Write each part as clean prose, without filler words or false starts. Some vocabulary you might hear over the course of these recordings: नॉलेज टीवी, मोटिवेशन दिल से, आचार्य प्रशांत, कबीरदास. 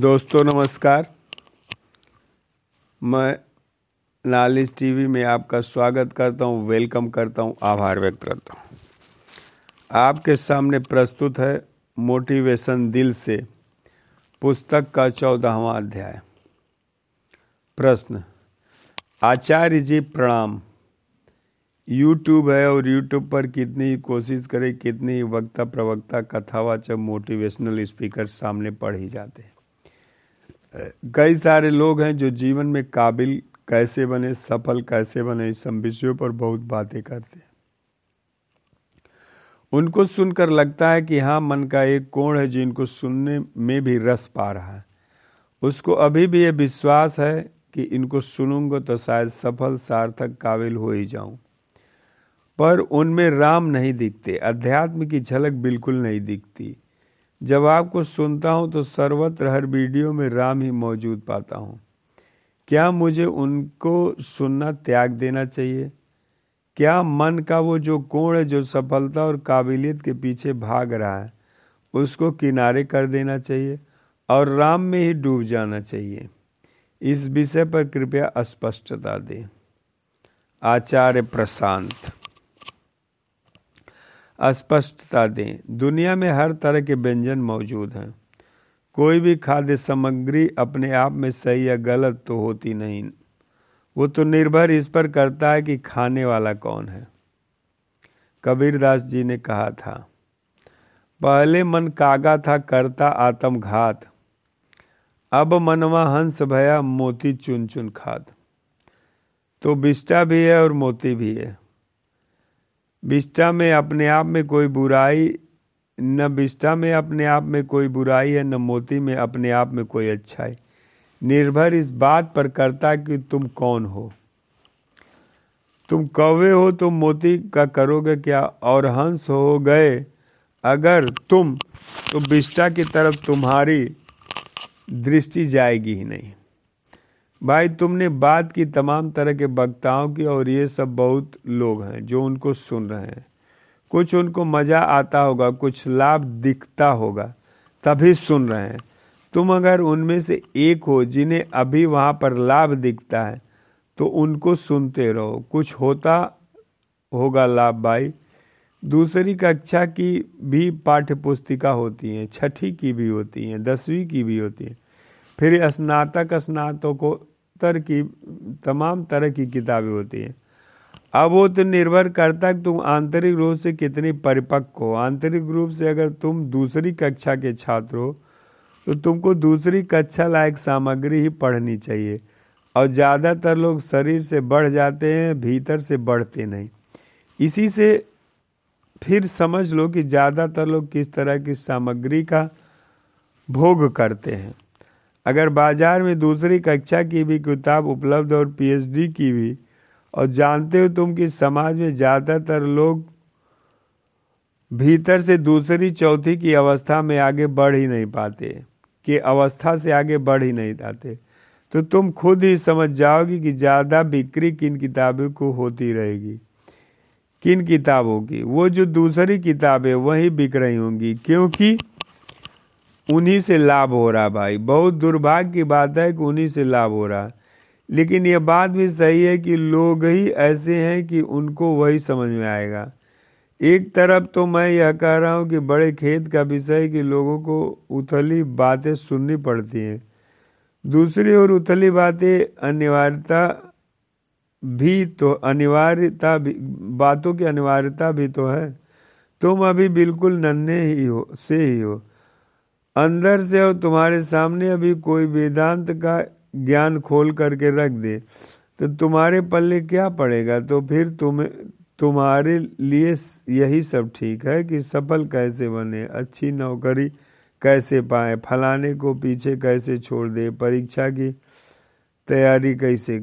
दोस्तों नमस्कार, मैं नॉलेज टीवी में आपका स्वागत करता हूं, वेलकम करता हूं, आभार व्यक्त करता हूं। आपके सामने प्रस्तुत है मोटिवेशन दिल से पुस्तक का 14वां अध्याय। प्रश्न: आचार्य जी प्रणाम। यूट्यूब है और यूट्यूब पर कितनी ही कोशिश करें, कितने ही वक्ता प्रवक्ता कथावाचक मोटिवेशनल स्पीकर सामने पढ़ ही जाते हैं। कई सारे लोग हैं जो जीवन में काबिल कैसे बने, सफल कैसे बने, इस सब विषयों पर बहुत बातें करते हैं। उनको सुनकर लगता है कि हाँ, मन का एक कोण है जिनको सुनने में भी रस पा रहा है। उसको अभी भी ये विश्वास है कि इनको सुनूंगा तो शायद सफल, सार्थक, काबिल हो ही जाऊं। पर उनमें राम नहीं दिखते, अध्यात्म की झलक बिल्कुल नहीं दिखती। जब आपको सुनता हूं तो सर्वत्र हर वीडियो में राम ही मौजूद पाता हूं। क्या मुझे उनको सुनना त्याग देना चाहिए? क्या मन का वो जो कोण है जो सफलता और काबिलियत के पीछे भाग रहा है, उसको किनारे कर देना चाहिए और राम में ही डूब जाना चाहिए? इस विषय पर कृपया स्पष्टता दें। आचार्य प्रशांत। स्पष्टता दें। दुनिया में हर तरह के व्यंजन मौजूद हैं। कोई भी खाद्य सामग्री अपने आप में सही या गलत तो होती नहीं, वो तो निर्भर इस पर करता है कि खाने वाला कौन है। कबीरदास जी ने कहा था, पहले मन कागा था करता आत्मघात, अब मनवा हंस भया मोती चुन चुन खात। तो बिष्टा भी है और मोती भी है। बिष्टा में अपने आप में कोई बुराई है, न मोती में अपने आप में कोई अच्छाई। निर्भर इस बात पर करता कि तुम कौन हो। तुम कौवे हो तो मोती का करोगे क्या, और हंस हो गए अगर तुम, तो बिष्टा की तरफ तुम्हारी दृष्टि जाएगी ही नहीं। भाई, तुमने बात की तमाम तरह के वक्ताओं की, और ये सब बहुत लोग हैं जो उनको सुन रहे हैं। कुछ उनको मज़ा आता होगा, कुछ लाभ दिखता होगा, तभी सुन रहे हैं। तुम अगर उनमें से एक हो जिन्हें अभी वहाँ पर लाभ दिखता है, तो उनको सुनते रहो, कुछ होता होगा लाभ। भाई, दूसरी कक्षा की भी पाठ्य पुस्तिका होती हैं, छठी की भी होती हैं, 10वीं की भी होती हैं, फिर स्नातक स्नातकोत्तर की तमाम तरह की किताबें होती हैं। अब वो तो निर्भर करता है तुम आंतरिक रूप से कितने परिपक्व हो। आंतरिक रूप से अगर तुम दूसरी कक्षा के छात्र हो तो तुमको दूसरी कक्षा लायक सामग्री ही पढ़नी चाहिए। और ज़्यादातर लोग शरीर से बढ़ जाते हैं, भीतर से बढ़ते नहीं। इसी से फिर समझ लो कि ज़्यादातर लोग किस तरह की सामग्री का भोग करते हैं। अगर बाज़ार में दूसरी कक्षा की भी किताब उपलब्ध और पीएचडी की भी, और जानते हो तुम कि समाज में ज़्यादातर लोग भीतर से दूसरी चौथी की अवस्था में आगे बढ़ ही नहीं पाते, कि अवस्था से आगे बढ़ ही नहीं पाते, तो तुम खुद ही समझ जाओगी कि ज़्यादा बिक्री किन किताबों को होती रहेगी, किन किताबों की। वो जो दूसरी किताबें वही बिक रही होंगी, क्योंकि उन्हीं से लाभ हो रहा। भाई, बहुत दुर्भाग्य की बात है कि उन्हीं से लाभ हो रहा, लेकिन यह बात भी सही है कि लोग ही ऐसे हैं कि उनको वही समझ में आएगा। एक तरफ तो मैं यह कह रहा हूँ कि बड़े खेद का विषय है कि लोगों को उथली बातें सुननी पड़ती हैं, दूसरी ओर उथली बातें बातों की अनिवार्यता भी तो है। तुम अभी बिल्कुल नन्हे ही हो अंदर से, और तुम्हारे सामने अभी कोई वेदांत का ज्ञान खोल करके रख दे तो तुम्हारे पल्ले क्या पड़ेगा। तो फिर तुम्हारे लिए यही सब ठीक है कि सफल कैसे बने, अच्छी नौकरी कैसे पाए, फलाने को पीछे कैसे छोड़ दे, परीक्षा की तैयारी कैसे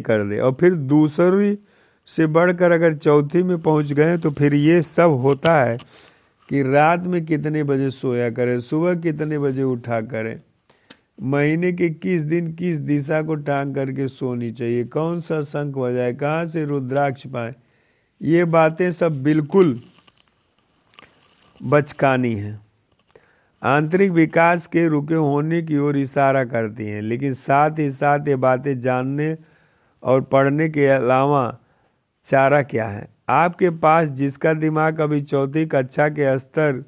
कर दे, और फिर दूसरी से बढ़कर अगर चौथी में पहुंच गए तो फिर ये सब होता है कि रात में कितने बजे सोया करें, सुबह कितने बजे उठा करें, महीने के किस दिन किस दिशा को टांग करके सोनी चाहिए, कौन सा शंख बजाए, कहाँ से रुद्राक्ष पाए, ये बातें सब बिल्कुल बचकानी हैं। आंतरिक विकास के रुके होने की ओर इशारा करती हैं, लेकिन साथ ही साथ ये बातें जानने और पढ़ने के अलावा चारा क्या है। आपके पास जिसका दिमाग अभी चौथी कक्षा के स्तर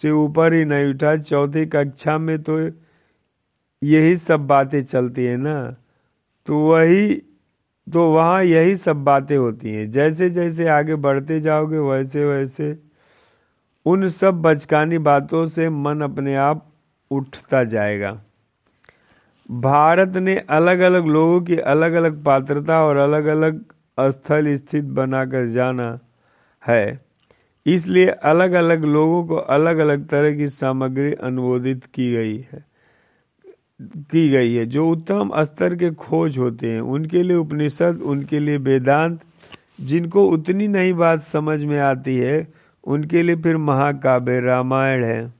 से ऊपर ही नहीं उठा, चौथी कक्षा में तो यही सब बातें चलती है ना, तो वहाँ यही सब बातें होती हैं। जैसे जैसे आगे बढ़ते जाओगे वैसे वैसे उन सब बचकानी बातों से मन अपने आप उठता जाएगा। भारत ने अलग अलग लोगों की अलग अलग पात्रता और अलग अलग स्थल स्थित बनाकर जाना है, इसलिए अलग अलग लोगों को अलग अलग तरह की सामग्री अनुमोदित की गई है। जो उत्तम स्तर के खोज होते हैं उनके लिए उपनिषद, उनके लिए वेदांत, जिनको उतनी नई बात समझ में आती है उनके लिए फिर महाकाव्य रामायण है,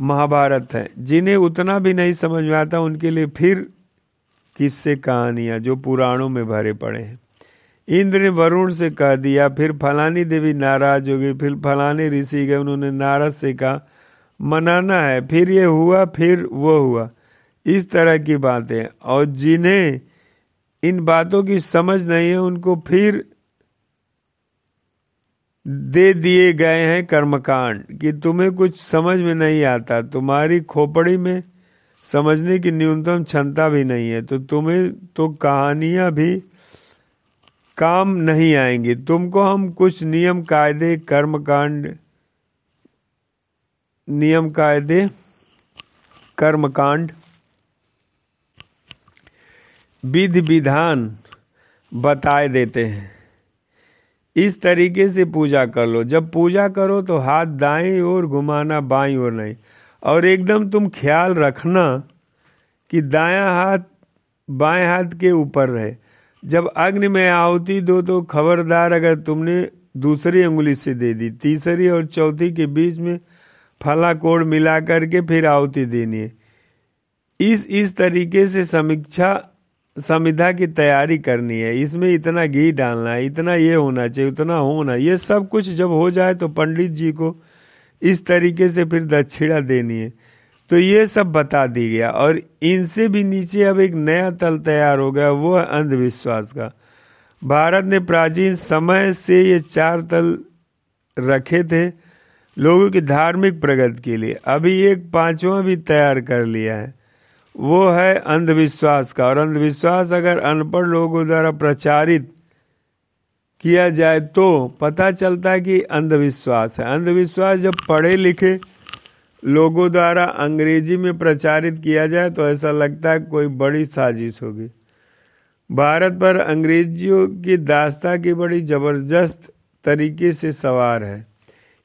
महाभारत है। जिन्हें उतना भी नहीं समझ में आता उनके लिए फिर किस्से कहानियाँ जो पुराणों में भरे पड़े हैं। इंद्र ने वरुण से कह दिया, फिर फलानी देवी नाराज हो गई, फिर फलाने ऋषि गए, उन्होंने नारद से कहा मनाना है, फिर ये हुआ, फिर वो हुआ, इस तरह की बातें। और जिन्हें इन बातों की समझ नहीं है उनको फिर दे दिए गए हैं कर्मकांड कि तुम्हें कुछ समझ में नहीं आता, तुम्हारी खोपड़ी में समझने की न्यूनतम क्षमता भी नहीं है, तो तुम्हें तो कहानियाँ भी काम नहीं आएंगी। तुमको हम कुछ नियम कायदे कर्मकांड विधि विधान बताए देते हैं, इस तरीके से पूजा कर लो, जब पूजा करो तो हाथ दाएं ओर घुमाना, बाईं ओर नहीं, और एकदम तुम ख्याल रखना कि दायां हाथ बाएं हाथ के ऊपर रहे। जब अग्नि में आहुति दो तो खबरदार अगर तुमने दूसरी उंगली से दे दी, तीसरी और चौथी के बीच में फलाकोड़ मिला करके फिर आहुति देनी है। इस तरीके से संविधा की तैयारी करनी है, इसमें इतना घी डालना है, इतना ये होना चाहिए, उतना होना, ये सब कुछ जब हो जाए तो पंडित जी को इस तरीके से फिर दक्षिणा देनी है। तो ये सब बता दी गया, और इनसे भी नीचे अब एक नया तल तैयार हो गया, वो है अंधविश्वास का। भारत ने प्राचीन समय से ये चार तल रखे थे लोगों की धार्मिक प्रगति के लिए, अभी एक पांचवा भी तैयार कर लिया है, वो है अंधविश्वास का। और अंधविश्वास अगर अनपढ़ लोगों द्वारा प्रचारित किया जाए तो पता चलता है कि अंधविश्वास है। अंधविश्वास जब पढ़े लिखे लोगों द्वारा अंग्रेजी में प्रचारित किया जाए तो ऐसा लगता है कोई बड़ी साजिश होगी। भारत पर अंग्रेजियों की दास्तां की बड़ी ज़बरदस्त तरीके से सवार है,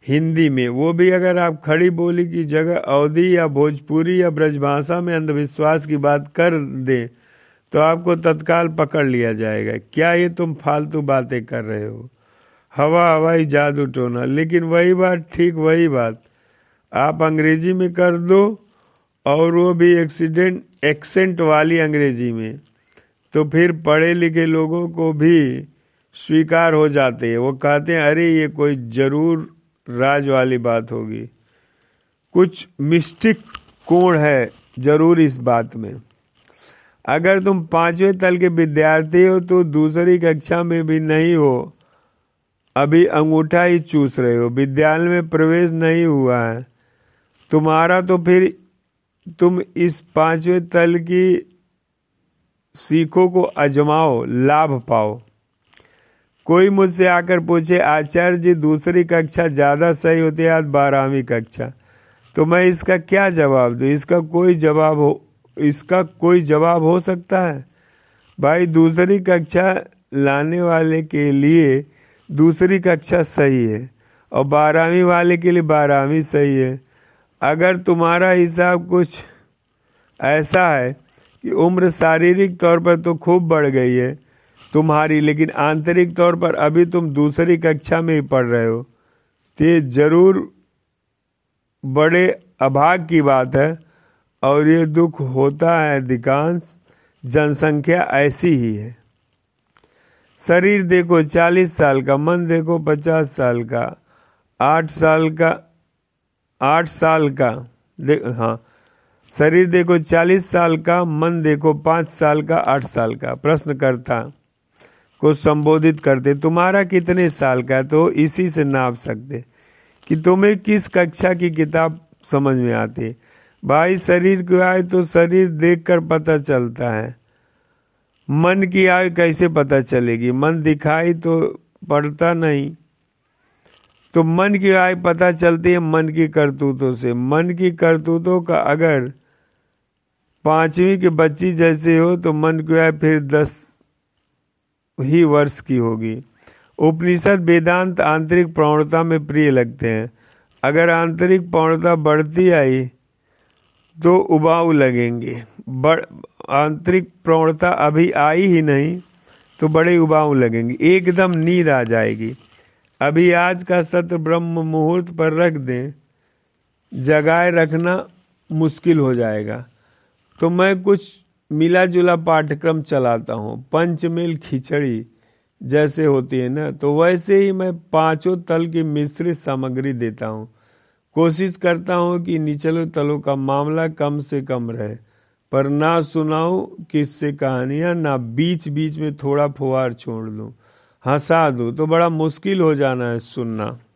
हिंदी में, वो भी अगर आप खड़ी बोली की जगह अवधी या भोजपुरी या ब्रजभाषा में अंधविश्वास की बात कर दें तो आपको तत्काल पकड़ लिया जाएगा, क्या ये तुम फालतू बातें कर रहे हो, हवाई जादू टोना। लेकिन वही बात, ठीक वही बात आप अंग्रेजी में कर दो, और वो भी एक्सेंट वाली अंग्रेजी में, तो फिर पढ़े लिखे लोगों को भी स्वीकार हो जाते हैं। वो कहते हैं अरे ये कोई जरूर राज वाली बात होगी, कुछ मिस्टिक कोण है जरूर इस बात में। अगर तुम पांचवें तल के विद्यार्थी हो तो दूसरी कक्षा में भी नहीं हो, अभी अंगूठा ही चूस रहे हो, विद्यालय में प्रवेश नहीं हुआ है तुम्हारा, तो फिर तुम इस पांचवें तल की सीखों को आजमाओ, लाभ पाओ। कोई मुझसे आकर पूछे आचार्य जी दूसरी कक्षा ज़्यादा सही होती है आज 12वीं कक्षा, तो मैं इसका क्या जवाब दूँ? इसका कोई जवाब हो सकता है भाई? दूसरी कक्षा लाने वाले के लिए दूसरी कक्षा सही है और 12वीं वाले के लिए 12वीं सही है। अगर तुम्हारा हिसाब कुछ ऐसा है कि उम्र शारीरिक तौर पर तो खूब बढ़ गई है तुम्हारी, लेकिन आंतरिक तौर पर अभी तुम दूसरी कक्षा में ही पढ़ रहे हो, तो ये जरूर बड़े अभाग की बात है, और ये दुख होता है, अधिकांश जनसंख्या ऐसी ही है। शरीर देखो 40 साल का, मन देखो 50 साल का, 8 साल का 8 साल का, हाँ, शरीर देखो 40 साल का, मन देखो 5 साल का, 8 साल का। प्रश्नकर्ता को संबोधित करते तुम्हारा कितने साल का, तो इसी से नाप सकते कि तुम्हें किस कक्षा की किताब समझ में आती है। भाई शरीर की आयु तो शरीर देखकर पता चलता है, मन की आयु कैसे पता चलेगी, मन दिखाई तो पड़ता नहीं। तो मन की आयु पता चलती है मन की करतूतों से। मन की करतूतों का अगर 5वीं के बच्ची जैसे हो तो मन की आयु फिर 10 ही वर्ष की होगी। उपनिषद वेदांत आंतरिक प्रवणता में प्रिय लगते हैं, अगर आंतरिक प्रवणता बढ़ती आई तो उबाऊ लगेंगे। आंतरिक प्रवणता अभी आई ही नहीं तो बड़े उबाऊ लगेंगे, एकदम नींद आ जाएगी। अभी आज का सत्र ब्रह्म मुहूर्त पर रख दें, जगाए रखना मुश्किल हो जाएगा। तो मैं कुछ मिला जुला पाठ्यक्रम चलाता हूँ। पंचमेल खिचड़ी जैसे होती है ना, तो वैसे ही मैं 5 तल की मिश्रित सामग्री देता हूँ। कोशिश करता हूँ कि निचलों तलों का मामला कम से कम रहे, पर ना सुनाऊँ किससे कहानियाँ, ना बीच बीच में थोड़ा फुहार छोड़ दूँ, हंसा दूँ, तो बड़ा मुश्किल हो जाना है सुनना।